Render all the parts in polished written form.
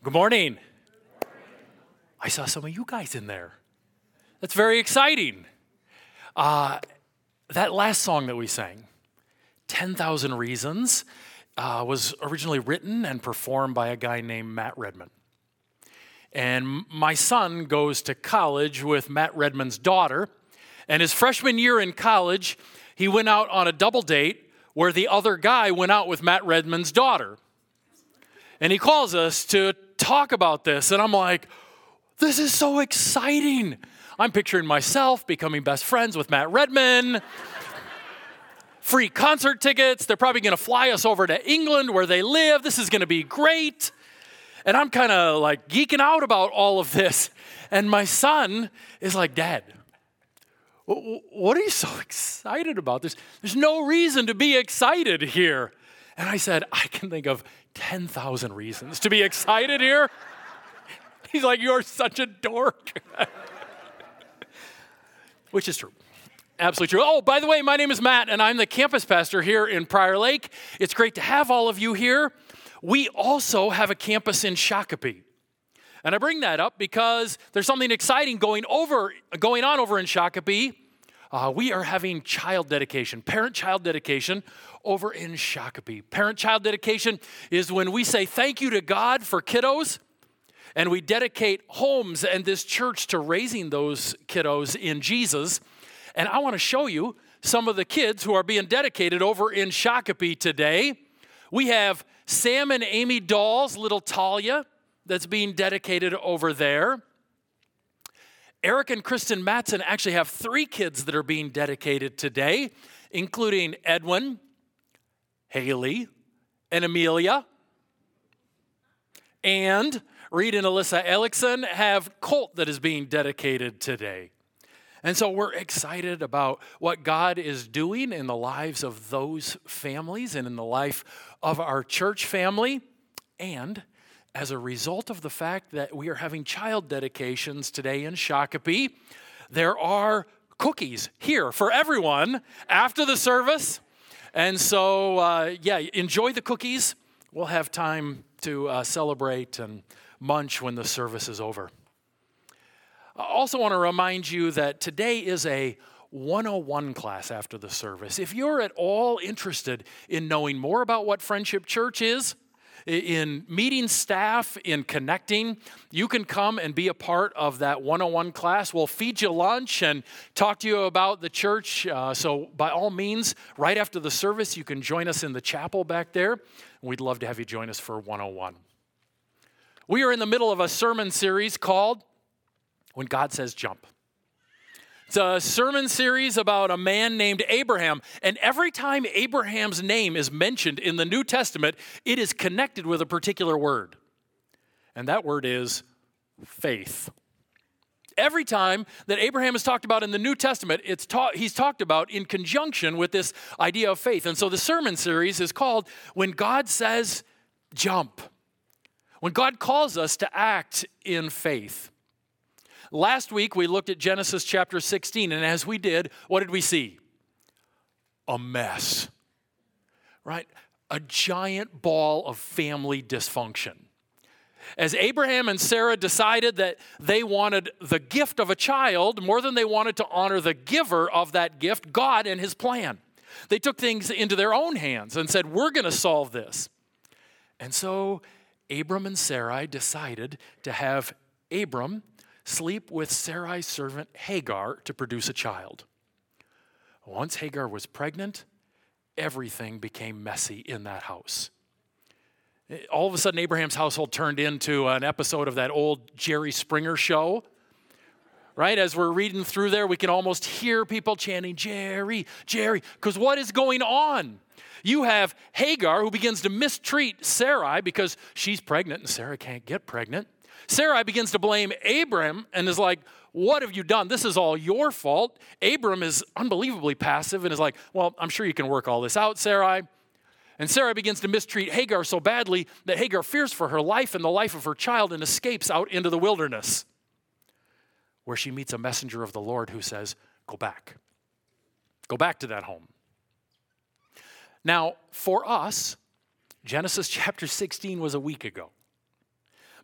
Good morning. Good morning. I saw some of you guys in there. That's very exciting. That last song that we sang, 10,000 Reasons, was originally written and performed by a guy named Matt Redman. And my son goes to college with Matt Redman's daughter. And his freshman year in college, he went out on a double date where the other guy went out with Matt Redman's daughter. And he calls us to talk about this. And I'm like, this is so exciting. I'm picturing myself becoming best friends with Matt Redman. Free concert tickets. They're probably going to fly us over to England where they live. This is going to be great. And I'm kind of like geeking out about all of this. And my son is like, Dad, what are you so excited about? There's no reason to be excited here. And I said, I can think of 10,000 reasons to be excited here. He's like, you're such a dork. Which is true. Absolutely true. Oh, by the way, my name is Matt, and I'm the campus pastor here in Prior Lake. It's great to have all of you here. We also have a campus in Shakopee. And I bring that up because there's something exciting going on over in Shakopee. We are having child dedication, parent-child dedication over in Shakopee. Parent-child dedication is when we say thank you to God for kiddos, and we dedicate homes and this church to raising those kiddos in Jesus. And I want to show you some of the kids who are being dedicated over in Shakopee today. We have Sam and Amy Dahl's little Talia that's being dedicated over there. Eric and Kristen Matson actually have three kids that are being dedicated today, including Edwin, Haley, and Amelia. And Reed and Alyssa Ellickson have Colt that is being dedicated today. And so we're excited about what God is doing in the lives of those families and in the life of our church family. And as a result of the fact that we are having child dedications today in Shakopee, there are cookies here for everyone after the service. And so, enjoy the cookies. We'll have time to celebrate and munch when the service is over. I also want to remind you that today is a 101 class after the service. If you're at all interested in knowing more about what Friendship Church is, in meeting staff, in connecting, you can come and be a part of that 101 class. We'll feed you lunch and talk to you about the church. So by all means, right after the service, you can join us in the chapel back there. We'd love to have you join us for 101. We are in the middle of a sermon series called When God Says Jump. It's a sermon series about a man named Abraham. And every time Abraham's name is mentioned in the New Testament, it is connected with a particular word. And that word is faith. Every time that Abraham is talked about in the New Testament, he's talked about in conjunction with this idea of faith. And so the sermon series is called When God Says Jump. When God calls us to act in faith. Last week, we looked at Genesis chapter 16, and as we did, what did we see? A mess, right? A giant ball of family dysfunction. As Abraham and Sarah decided that they wanted the gift of a child more than they wanted to honor the giver of that gift, God and his plan. They took things into their own hands and said, we're going to solve this. And so Abram and Sarai decided to have Abram sleep with Sarai's servant Hagar to produce a child. Once Hagar was pregnant, everything became messy in that house. All of a sudden, Abraham's household turned into an episode of that old Jerry Springer show. Right? As we're reading through there, we can almost hear people chanting, Jerry, Jerry, because what is going on? You have Hagar who begins to mistreat Sarai because she's pregnant and Sarah can't get pregnant. Sarai begins to blame Abram and is like, what have you done? This is all your fault. Abram is unbelievably passive and is like, well, I'm sure you can work all this out, Sarai. And Sarai begins to mistreat Hagar so badly that Hagar fears for her life and the life of her child and escapes out into the wilderness, where she meets a messenger of the Lord who says, go back. Go back to that home. Now, for us, Genesis chapter 16 was a week ago.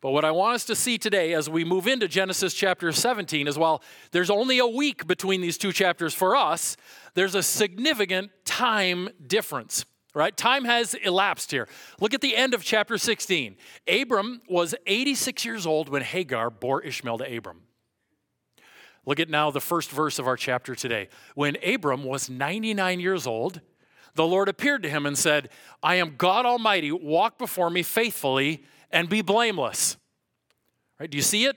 But what I want us to see today as we move into Genesis chapter 17 is while there's only a week between these two chapters for us, there's a significant time difference, right? Time has elapsed here. Look at the end of chapter 16. Abram was 86 years old when Hagar bore Ishmael to Abram. Look at now the first verse of our chapter today. When Abram was 99 years old, the Lord appeared to him and said, I am God Almighty, walk before me faithfully and be blameless. Right? Do you see it?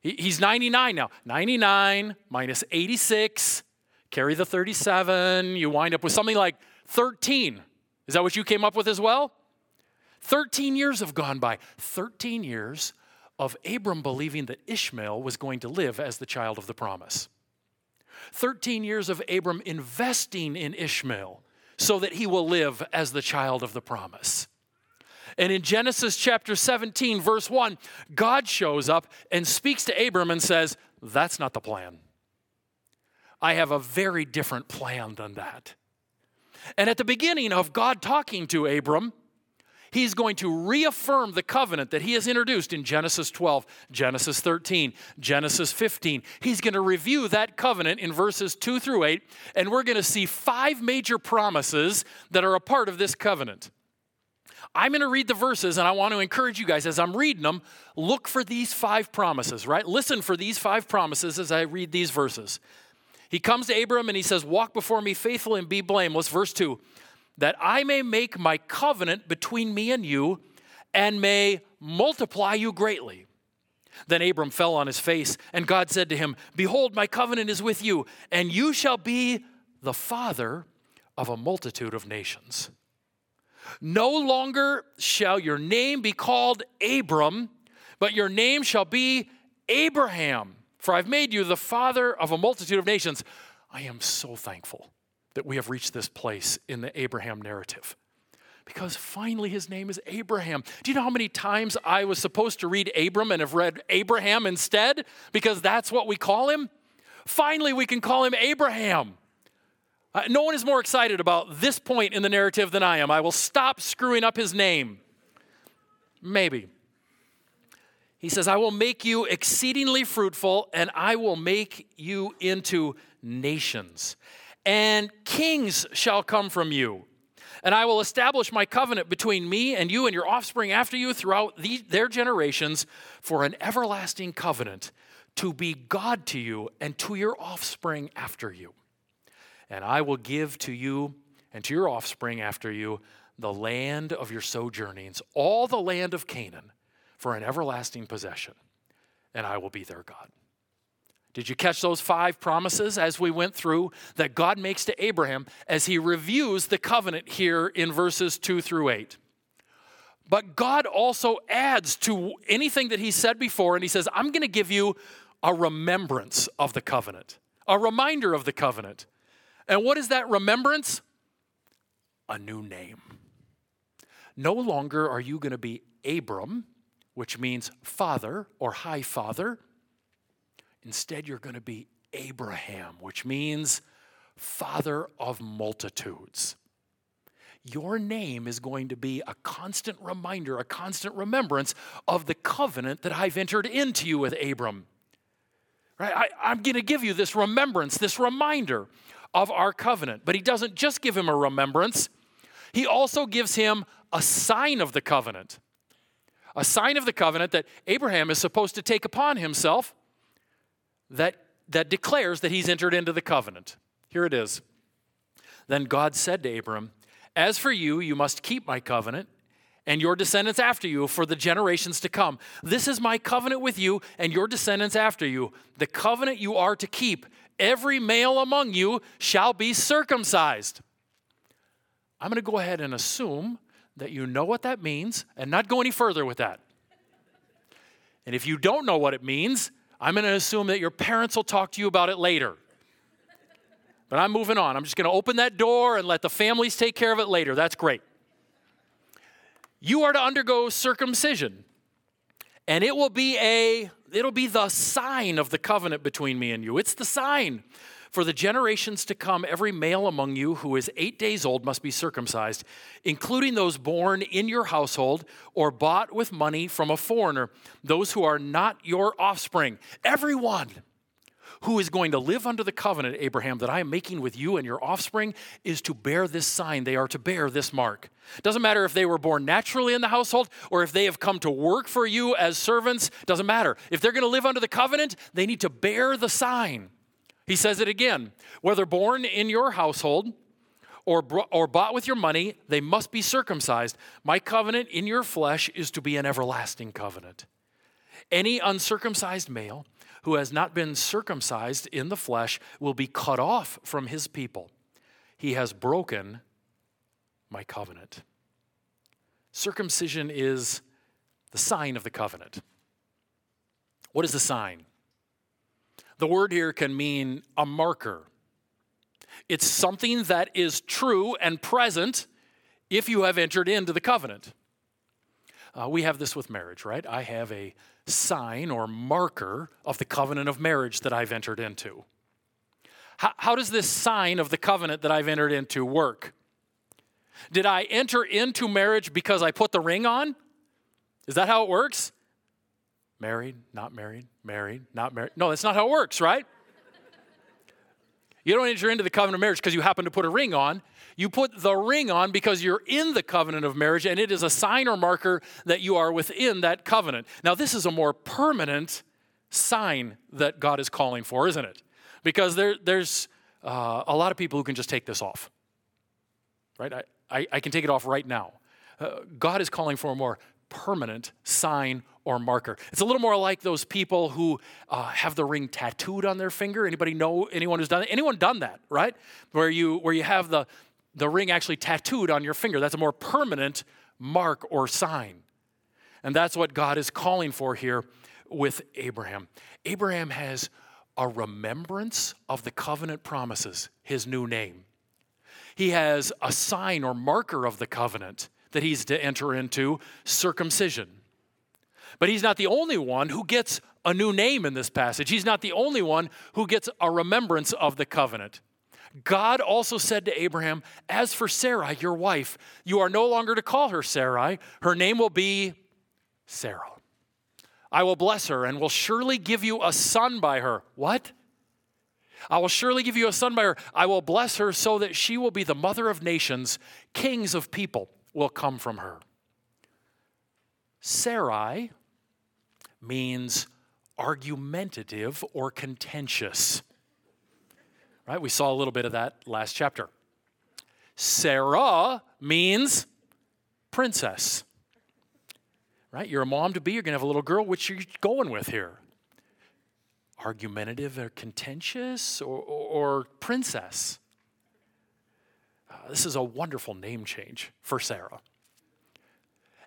He's 99 now. 99 minus 86, carry the 37. You wind up with something like 13. Is that what you came up with as well? 13 years have gone by. 13 years of Abram believing that Ishmael was going to live as the child of the promise. 13 years of Abram investing in Ishmael so that he will live as the child of the promise. And in Genesis chapter 17, verse 1, God shows up and speaks to Abram and says, that's not the plan. I have a very different plan than that. And at the beginning of God talking to Abram, he's going to reaffirm the covenant that he has introduced in Genesis 12, Genesis 13, Genesis 15. He's going to review that covenant in verses 2 through 8, and we're going to see five major promises that are a part of this covenant. I'm going to read the verses, and I want to encourage you guys, as I'm reading them, look for these five promises, right? Listen for these five promises as I read these verses. He comes to Abram, and he says, walk before me faithfully and be blameless. Verse 2, that I may make my covenant between me and you, and may multiply you greatly. Then Abram fell on his face, and God said to him, behold, my covenant is with you, and you shall be the father of a multitude of nations. No longer shall your name be called Abram, but your name shall be Abraham, for I've made you the father of a multitude of nations. I am so thankful that we have reached this place in the Abraham narrative, because finally his name is Abraham. Do you know how many times I was supposed to read Abram and have read Abraham instead, because that's what we call him? Finally, we can call him Abraham. No one is more excited about this point in the narrative than I am. I will stop screwing up his name. Maybe. He says, I will make you exceedingly fruitful, and I will make you into nations. And kings shall come from you. And I will establish my covenant between me and you and your offspring after you throughout their generations for an everlasting covenant, to be God to you and to your offspring after you. And I will give to you and to your offspring after you the land of your sojournings, all the land of Canaan, for an everlasting possession, and I will be their God. Did you catch those five promises as we went through that God makes to Abraham as he reviews the covenant here in verses 2 through 8? But God also adds to anything that he said before, and he says, I'm going to give you a remembrance of the covenant, a reminder of the covenant. And what is that remembrance? A new name. No longer are you going to be Abram, which means father or high father. Instead, you're going to be Abraham, which means father of multitudes. Your name is going to be a constant reminder, a constant remembrance of the covenant that I've entered into you with Abram. Right? I'm going to give you this remembrance, this reminder of our covenant. But he doesn't just give him a remembrance. He also gives him a sign of the covenant. A sign of the covenant that Abraham is supposed to take upon himself that declares that he's entered into the covenant. Here it is. Then God said to Abram, as for you, you must keep my covenant and your descendants after you for the generations to come. This is my covenant with you and your descendants after you, the covenant you are to keep. Every male among you shall be circumcised. I'm going to go ahead and assume that you know what that means and not go any further with that. And if you don't know what it means, I'm going to assume that your parents will talk to you about it later. But I'm moving on. I'm just going to open that door and let the families take care of it later. That's great. You are to undergo circumcision, and it will be the sign of the covenant between me and you. It's the sign. For the generations to come, every male among you who is 8 days old must be circumcised, including those born in your household or bought with money from a foreigner, those who are not your offspring. Everyone who is going to live under the covenant, Abraham, that I am making with you and your offspring is to bear this sign. They are to bear this mark. Doesn't matter if they were born naturally in the household or if they have come to work for you as servants. Doesn't matter. If they're going to live under the covenant, they need to bear the sign. He says it again, whether born in your household or bought with your money, they must be circumcised. My covenant in your flesh is to be an everlasting covenant. Any uncircumcised male who has not been circumcised in the flesh will be cut off from his people. He has broken my covenant. Circumcision is the sign of the covenant. What is the sign? The word here can mean a marker. It's something that is true and present if you have entered into the covenant. We have this with marriage, right? I have a sign or marker of the covenant of marriage that I've entered into. How does this sign of the covenant that I've entered into work? Did I enter into marriage because I put the ring on? Is that how it works? Married, not married, married, not married. No, that's not how it works, right? You don't enter into the covenant of marriage because you happen to put a ring on. You put the ring on because you're in the covenant of marriage, and it is a sign or marker that you are within that covenant. Now, this is a more permanent sign that God is calling for, isn't it? Because there's a lot of people who can just take this off, right? I can take it off right now. God is calling for a more permanent sign or marker. It's a little more like those people who have the ring tattooed on their finger. Anybody know anyone who's done that? Anyone done that, right? Where you have the ring actually tattooed on your finger. That's a more permanent mark or sign. And that's what God is calling for here with Abraham. Abraham has a remembrance of the covenant promises, his new name. He has a sign or marker of the covenant that he's to enter into, circumcision. But he's not the only one who gets a new name in this passage. He's not the only one who gets a remembrance of the covenant. God also said to Abraham, as for Sarah, your wife, you are no longer to call her Sarai. Her name will be Sarah. I will bless her and will surely give you a son by her. What? I will surely give you a son by her. I will bless her so that she will be the mother of nations. Kings of people will come from her. Sarai means argumentative or contentious. Right? We saw a little bit of that last chapter. Sarah means princess. Right? You're a mom to be. You're going to have a little girl. Which you're going with here? Argumentative or contentious or princess? This is a wonderful name change for Sarah.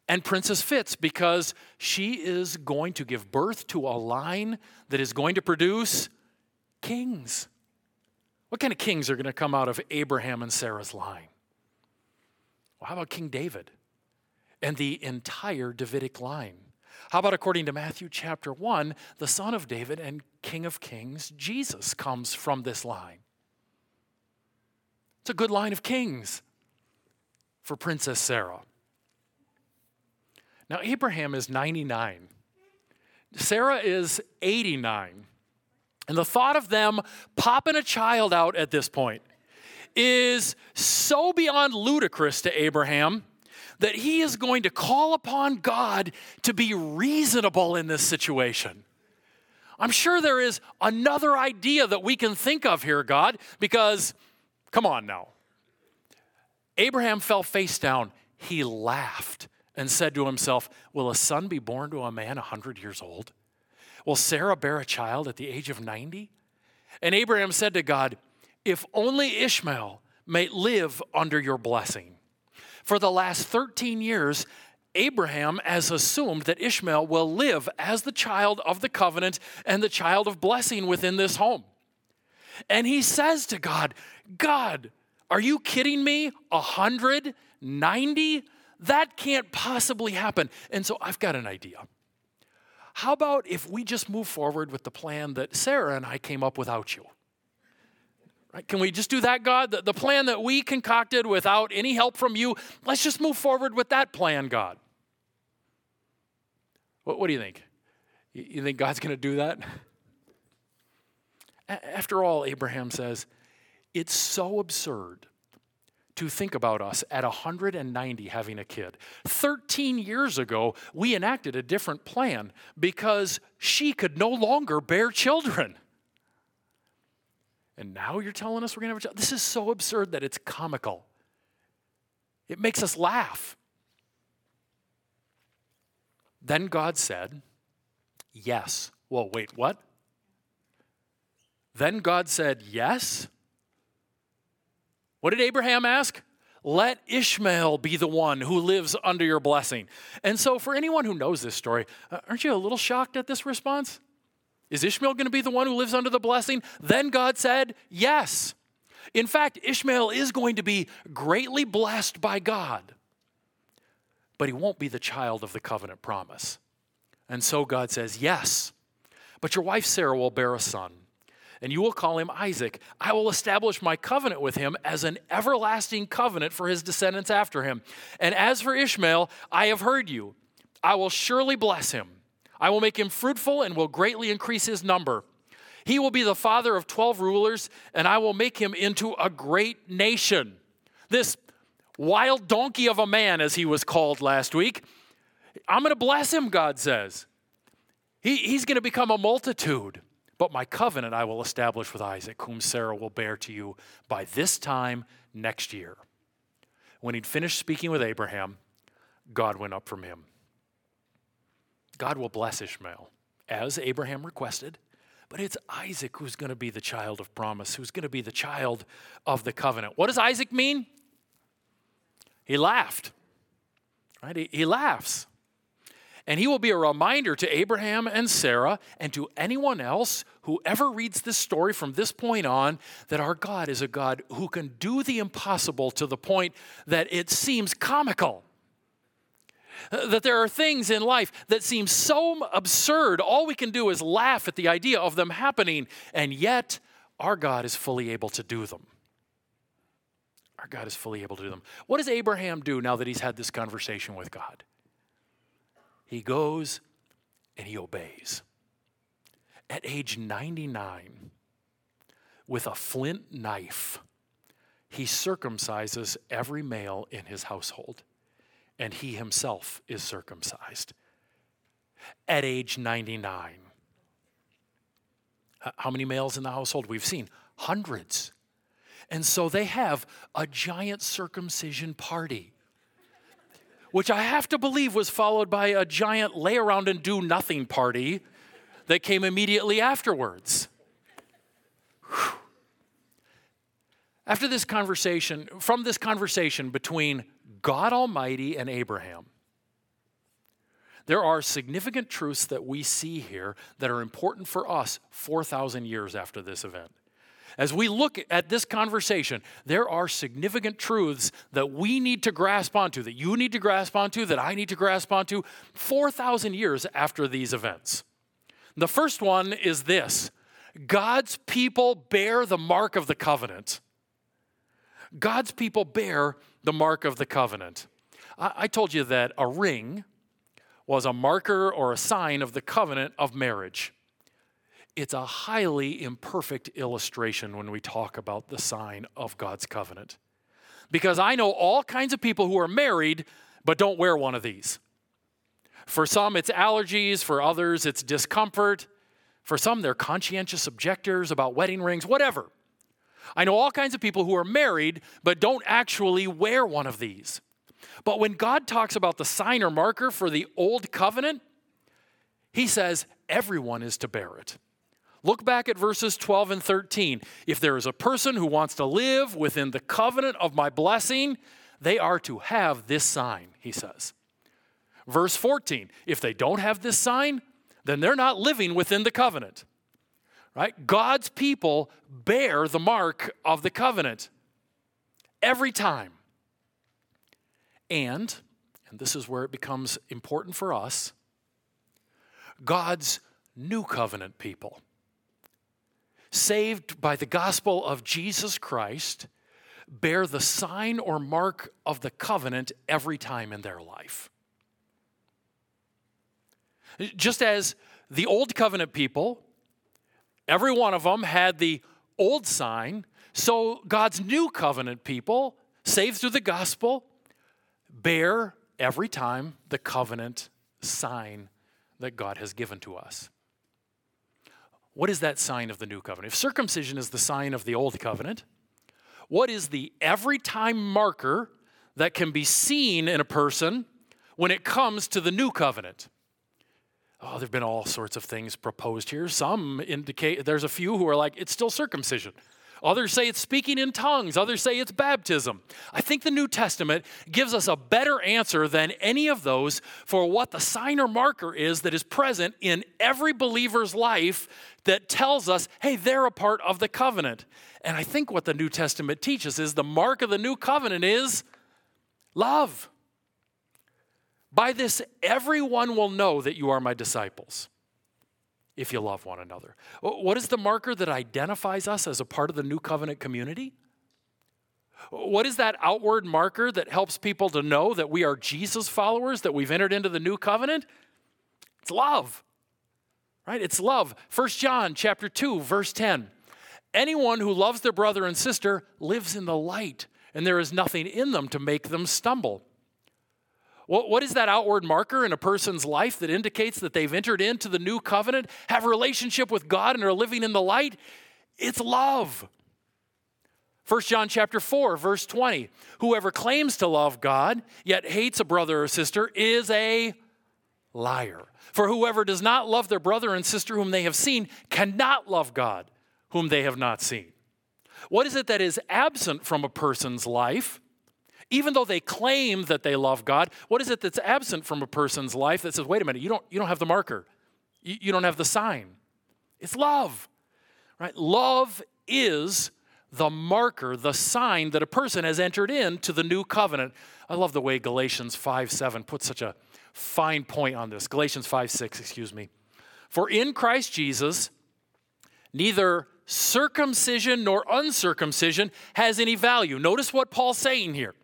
And princess fits because she is going to give birth to a line that is going to produce kings. What kind of kings are going to come out of Abraham and Sarah's line? Well, how about King David and the entire Davidic line? How about, according to Matthew chapter 1, the son of David and King of Kings, Jesus, comes from this line? It's a good line of kings for Princess Sarah. Now, Abraham is 99. Sarah is 89. And the thought of them popping a child out at this point is so beyond ludicrous to Abraham that he is going to call upon God to be reasonable in this situation. I'm sure there is another idea that we can think of here, God, because, come on now. Abraham fell face down. He laughed and said to himself, will a son be born to a man 100 years old? Will Sarah bear a child at the age of 90? And Abraham said to God, if only Ishmael may live under your blessing. For the last 13 years, Abraham has assumed that Ishmael will live as the child of the covenant and the child of blessing within this home. And he says to God, God, are you kidding me? 100? 90? That can't possibly happen. And so I've got an idea. How about if we just move forward with the plan that Sarah and I came up without you? Right? Can we just do that, God? The plan that we concocted without any help from you, let's just move forward with that plan, God. What do you think? You think God's going to do that? After all, Abraham says, it's so absurd to think about us at 190 having a kid. 13 years ago, we enacted a different plan because she could no longer bear children. And now you're telling us we're going to have a child? This is so absurd that it's comical. It makes us laugh. Then God said, yes. Well, wait, what? Then God said, yes? What did Abraham ask? Let Ishmael be the one who lives under your blessing. And so for anyone who knows this story, aren't you a little shocked at this response? Is Ishmael going to be the one who lives under the blessing? Then God said, yes. In fact, Ishmael is going to be greatly blessed by God, but he won't be the child of the covenant promise. And so God says, yes, but your wife Sarah will bear a son, and you will call him Isaac. I will establish my covenant with him as an everlasting covenant for his descendants after him. And as for Ishmael, I have heard you. I will surely bless him. I will make him fruitful and will greatly increase his number. He will be the father of 12 rulers, and I will make him into a great nation. This wild donkey of a man, as he was called last week, I'm going to bless him, God says. He's going to become a multitude. But my covenant I will establish with Isaac, whom Sarah will bear to you by this time next year. When he'd finished speaking with Abraham, God went up from him. God will bless Ishmael, as Abraham requested, but it's Isaac who's going to be the child of promise, who's going to be the child of the covenant. What does Isaac mean? He laughed, right? He laughs. And he will be a reminder to Abraham and Sarah and to anyone else who ever reads this story from this point on that our God is a God who can do the impossible to the point that it seems comical. That there are things in life that seem so absurd, all we can do is laugh at the idea of them happening, and yet our God is fully able to do them. Our God is fully able to do them. What does Abraham do now that he's had this conversation with God? He goes and he obeys. At age 99, with a flint knife, he circumcises every male in his household. And he himself is circumcised at age 99. How many males in the household? We've seen hundreds. And so they have a giant circumcision party, which I have to believe was followed by a giant lay around and do nothing party that came immediately afterwards. Whew. After this conversation, from this conversation between God Almighty and Abraham, there are significant truths that we see here that are important for us 4,000 years after this event. As we look at this conversation, there are significant truths that we need to grasp onto, that you need to grasp onto, that I need to grasp onto 4,000 years after these events. The first one is this: God's people bear the mark of the covenant. God's people bear the mark of the covenant. I told you that a ring was a marker or a sign of the covenant of marriage. It's a highly imperfect illustration when we talk about the sign of God's covenant, because I know all kinds of people who are married but don't wear one of these. For some, it's allergies. For others, it's discomfort. For some, they're conscientious objectors about wedding rings, whatever. I know all kinds of people who are married but don't actually wear one of these. But when God talks about the sign or marker for the old covenant, he says everyone is to bear it. Look back at verses 12 and 13. If there is a person who wants to live within the covenant of my blessing, they are to have this sign, he says. Verse 14, if they don't have this sign, then they're not living within the covenant. Right? God's people bear the mark of the covenant every time. And this is where it becomes important for us, God's new covenant people. saved by the gospel of Jesus Christ, bear the sign or mark of the covenant every time in their life. Just as the old covenant people, every one of them had the old sign, so God's new covenant people, saved through the gospel, bear every time the covenant sign that God has given to us. What is that sign of the new covenant? If circumcision is the sign of the old covenant, what is the every time marker that can be seen in a person when it comes to the new covenant? Oh, there have been all sorts of things proposed here. Some indicate, there's a few who are like, it's still circumcision. Others say it's speaking in tongues. Others say it's baptism. I think the New Testament gives us a better answer than any of those for what the sign or marker is that is present in every believer's life that tells us, hey, they're a part of the covenant. And I think what the New Testament teaches is the mark of the new covenant is love. By this, everyone will know that you are my disciples, if you love one another. What is the marker that identifies us as a part of the new covenant community? What is that outward marker that helps people to know that we are Jesus followers, that we've entered into the new covenant? It's love, right? It's love. 1 John chapter 2, verse 10. Anyone who loves their brother and sister lives in the light, and there is nothing in them to make them stumble. What is that outward marker in a person's life that indicates that they've entered into the new covenant, have a relationship with God, and are living in the light? It's love. 1 John chapter 4, verse 20. Whoever claims to love God, yet hates a brother or sister, is a liar. For whoever does not love their brother and sister whom they have seen cannot love God whom they have not seen. What is it that is absent from a person's life? Even though they claim that they love God, what is it that's absent from a person's life that says, wait a minute, you don't have the marker. You don't have the sign. It's love, right? Love is the marker, the sign that a person has entered into the new covenant. I love the way Galatians 5:7 puts such a fine point on this. Galatians 5:6, For in Christ Jesus, neither circumcision nor uncircumcision has any value. Notice what Paul's saying here.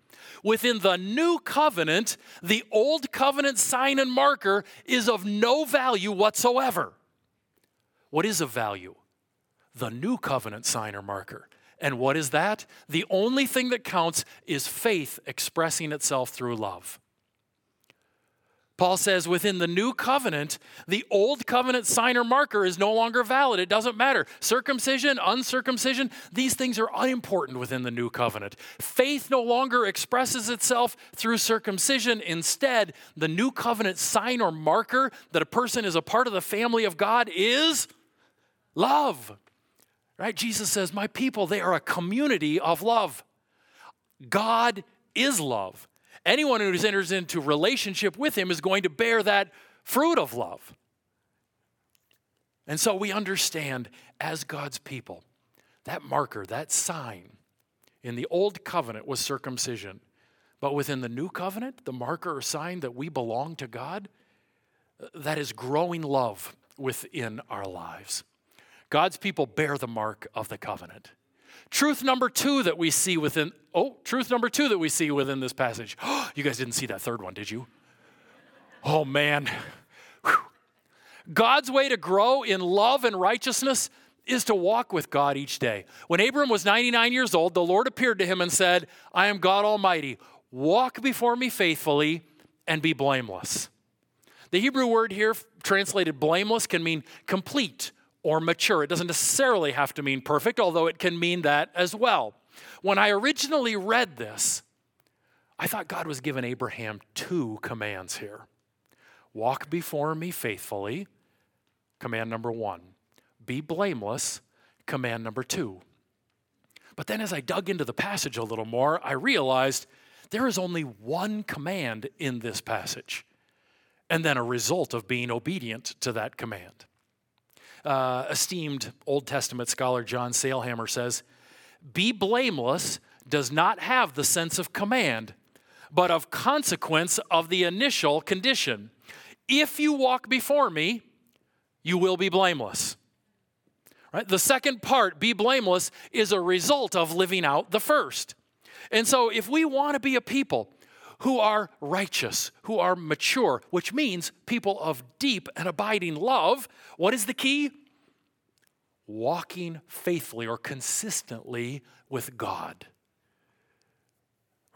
Within the new covenant, the old covenant sign and marker is of no value whatsoever. What is of value? The new covenant sign or marker. And what is that? The only thing that counts is faith expressing itself through love. Paul says within the new covenant, the old covenant sign or marker is no longer valid. It doesn't matter. Circumcision, uncircumcision, these things are unimportant within the new covenant. Faith no longer expresses itself through circumcision. Instead, the new covenant sign or marker that a person is a part of the family of God is love. Right? Jesus says, my people, they are a community of love. God is love. Anyone who enters into relationship with him is going to bear that fruit of love. And so we understand as God's people, that marker, that sign in the old covenant was circumcision. But within the new covenant, the marker or sign that we belong to God, that is growing love within our lives. God's people bear the mark of the covenant. Truth number two that we see within this passage. Oh, you guys didn't see that third one, did you? Oh, man. Whew. God's way to grow in love and righteousness is to walk with God each day. When Abram was 99 years old, the Lord appeared to him and said, I am God Almighty. Walk before me faithfully and be blameless. The Hebrew word here translated blameless can mean complete or mature. It doesn't necessarily have to mean perfect, although it can mean that as well. When I originally read this, I thought God was giving Abraham two commands here. Walk before me faithfully, command number one. Be blameless, command number two. But then as I dug into the passage a little more, I realized there is only one command in this passage, and then a result of being obedient to that command. Esteemed Old Testament scholar John Sailhamer says, be blameless does not have the sense of command, but of consequence of the initial condition. If you walk before me, you will be blameless. Right? The second part, be blameless, is a result of living out the first. And so if we want to be a people who are righteous, who are mature, which means people of deep and abiding love, what is the key? Walking faithfully or consistently with God.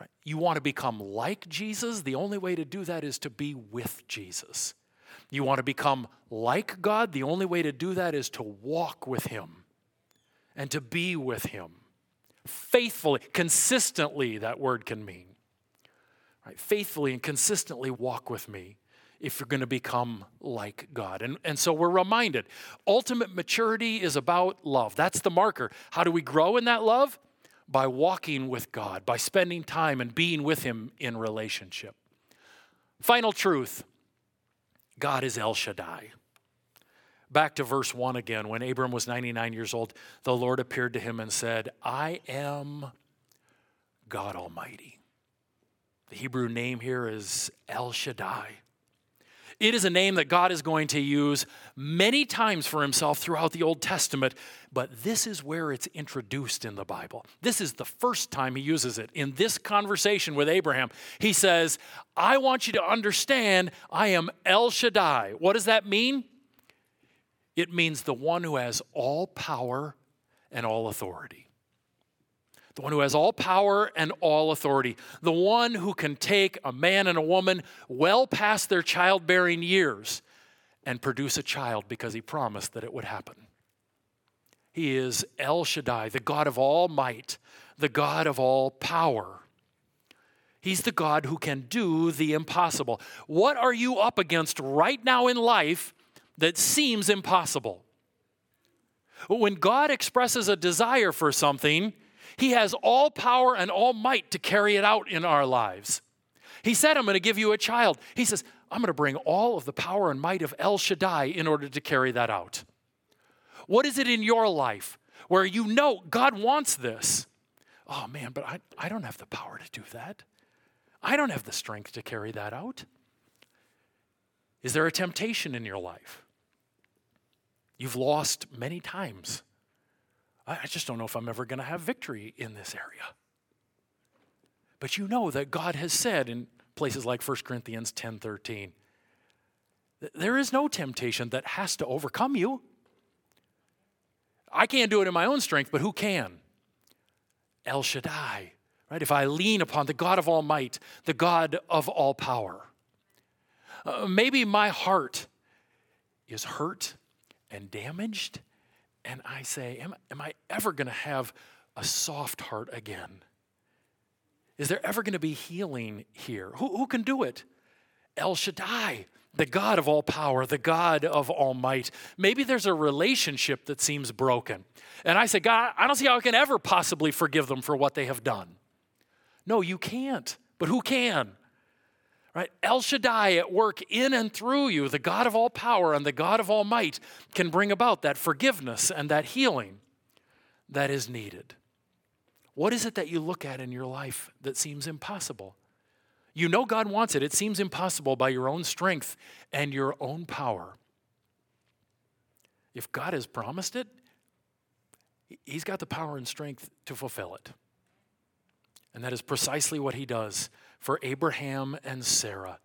Right? You want to become like Jesus? The only way to do that is to be with Jesus. You want to become like God? The only way to do that is to walk with Him and to be with Him. Faithfully, consistently, that word can mean. Right? Faithfully and consistently walk with me if you're going to become like God. And so we're reminded, ultimate maturity is about love. That's the marker. How do we grow in that love? By walking with God, by spending time and being with Him in relationship. Final truth. God is El Shaddai. Back to verse 1 again. When Abram was 99 years old, the Lord appeared to him and said, I am God Almighty. The Hebrew name here is El Shaddai. It is a name that God is going to use many times for Himself throughout the Old Testament, but this is where it's introduced in the Bible. This is the first time He uses it. In this conversation with Abraham, He says, I want you to understand I am El Shaddai. What does that mean? It means the one who has all power and all authority. The one who has all power and all authority. The one who can take a man and a woman well past their childbearing years and produce a child because He promised that it would happen. He is El Shaddai, the God of all might, the God of all power. He's the God who can do the impossible. What are you up against right now in life that seems impossible? When God expresses a desire for something, He has all power and all might to carry it out in our lives. He said, I'm going to give you a child. He says, I'm going to bring all of the power and might of El Shaddai in order to carry that out. What is it in your life where you know God wants this? Oh man, but I don't have the power to do that. I don't have the strength to carry that out. Is there a temptation in your life? You've lost many times. I just don't know if I'm ever going to have victory in this area. But you know that God has said in places like 1 Corinthians 10:13, there is no temptation that has to overcome you. I can't do it in my own strength, but who can? El Shaddai, right? If I lean upon the God of all might, the God of all power. Maybe my heart is hurt and damaged, and I say, am I ever going to have a soft heart again? Is there ever going to be healing here? Who can do it? El Shaddai, the God of all power, the God of all might. Maybe there's a relationship that seems broken. And I say, God, I don't see how I can ever possibly forgive them for what they have done. No, you can't. But who can? Right? El Shaddai at work in and through you, the God of all power and the God of all might, can bring about that forgiveness and that healing that is needed. What is it that you look at in your life that seems impossible? You know God wants it. It seems impossible by your own strength and your own power. If God has promised it, He's got the power and strength to fulfill it. And that is precisely what He does for Abraham and Sarah.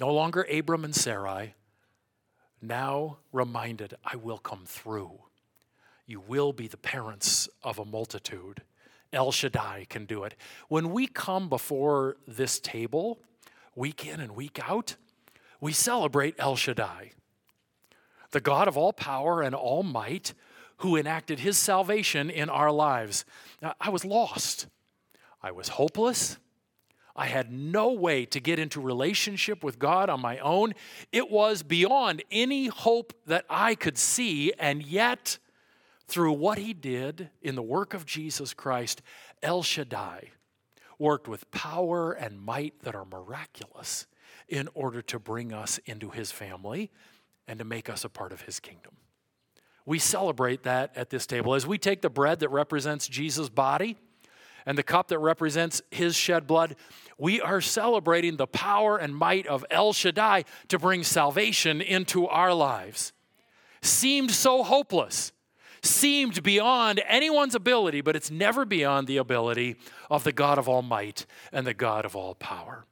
No longer Abram and Sarai, now reminded, I will come through. You will be the parents of a multitude. El Shaddai can do it. When we come before this table, week in and week out, we celebrate El Shaddai, the God of all power and all might, who enacted His salvation in our lives. Now, I was lost. I was hopeless. I had no way to get into relationship with God on my own. It was beyond any hope that I could see, and yet, through what He did in the work of Jesus Christ, El Shaddai worked with power and might that are miraculous in order to bring us into His family and to make us a part of His kingdom. We celebrate that at this table. As we take the bread that represents Jesus' body, and the cup that represents His shed blood, we are celebrating the power and might of El Shaddai to bring salvation into our lives. Seemed so hopeless, seemed beyond anyone's ability, but it's never beyond the ability of the God of all might and the God of all power.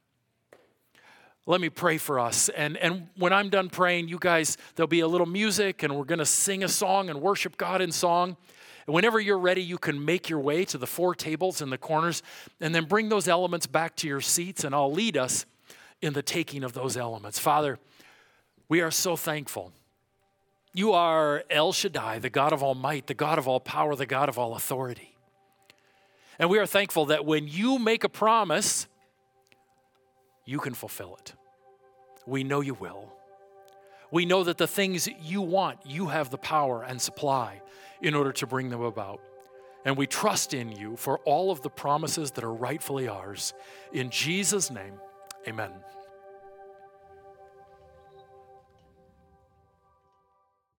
Let me pray for us. And when I'm done praying, you guys, there'll be a little music and we're going to sing a song and worship God in song. And whenever you're ready, you can make your way to the four tables in the corners and then bring those elements back to your seats, and I'll lead us in the taking of those elements. Father, we are so thankful. You are El Shaddai, the God of all might, the God of all power, the God of all authority. And we are thankful that when you make a promise, you can fulfill it. We know you will. We know that the things you want, you have the power and supply in order to bring them about. And we trust in you for all of the promises that are rightfully ours. In Jesus' name, amen.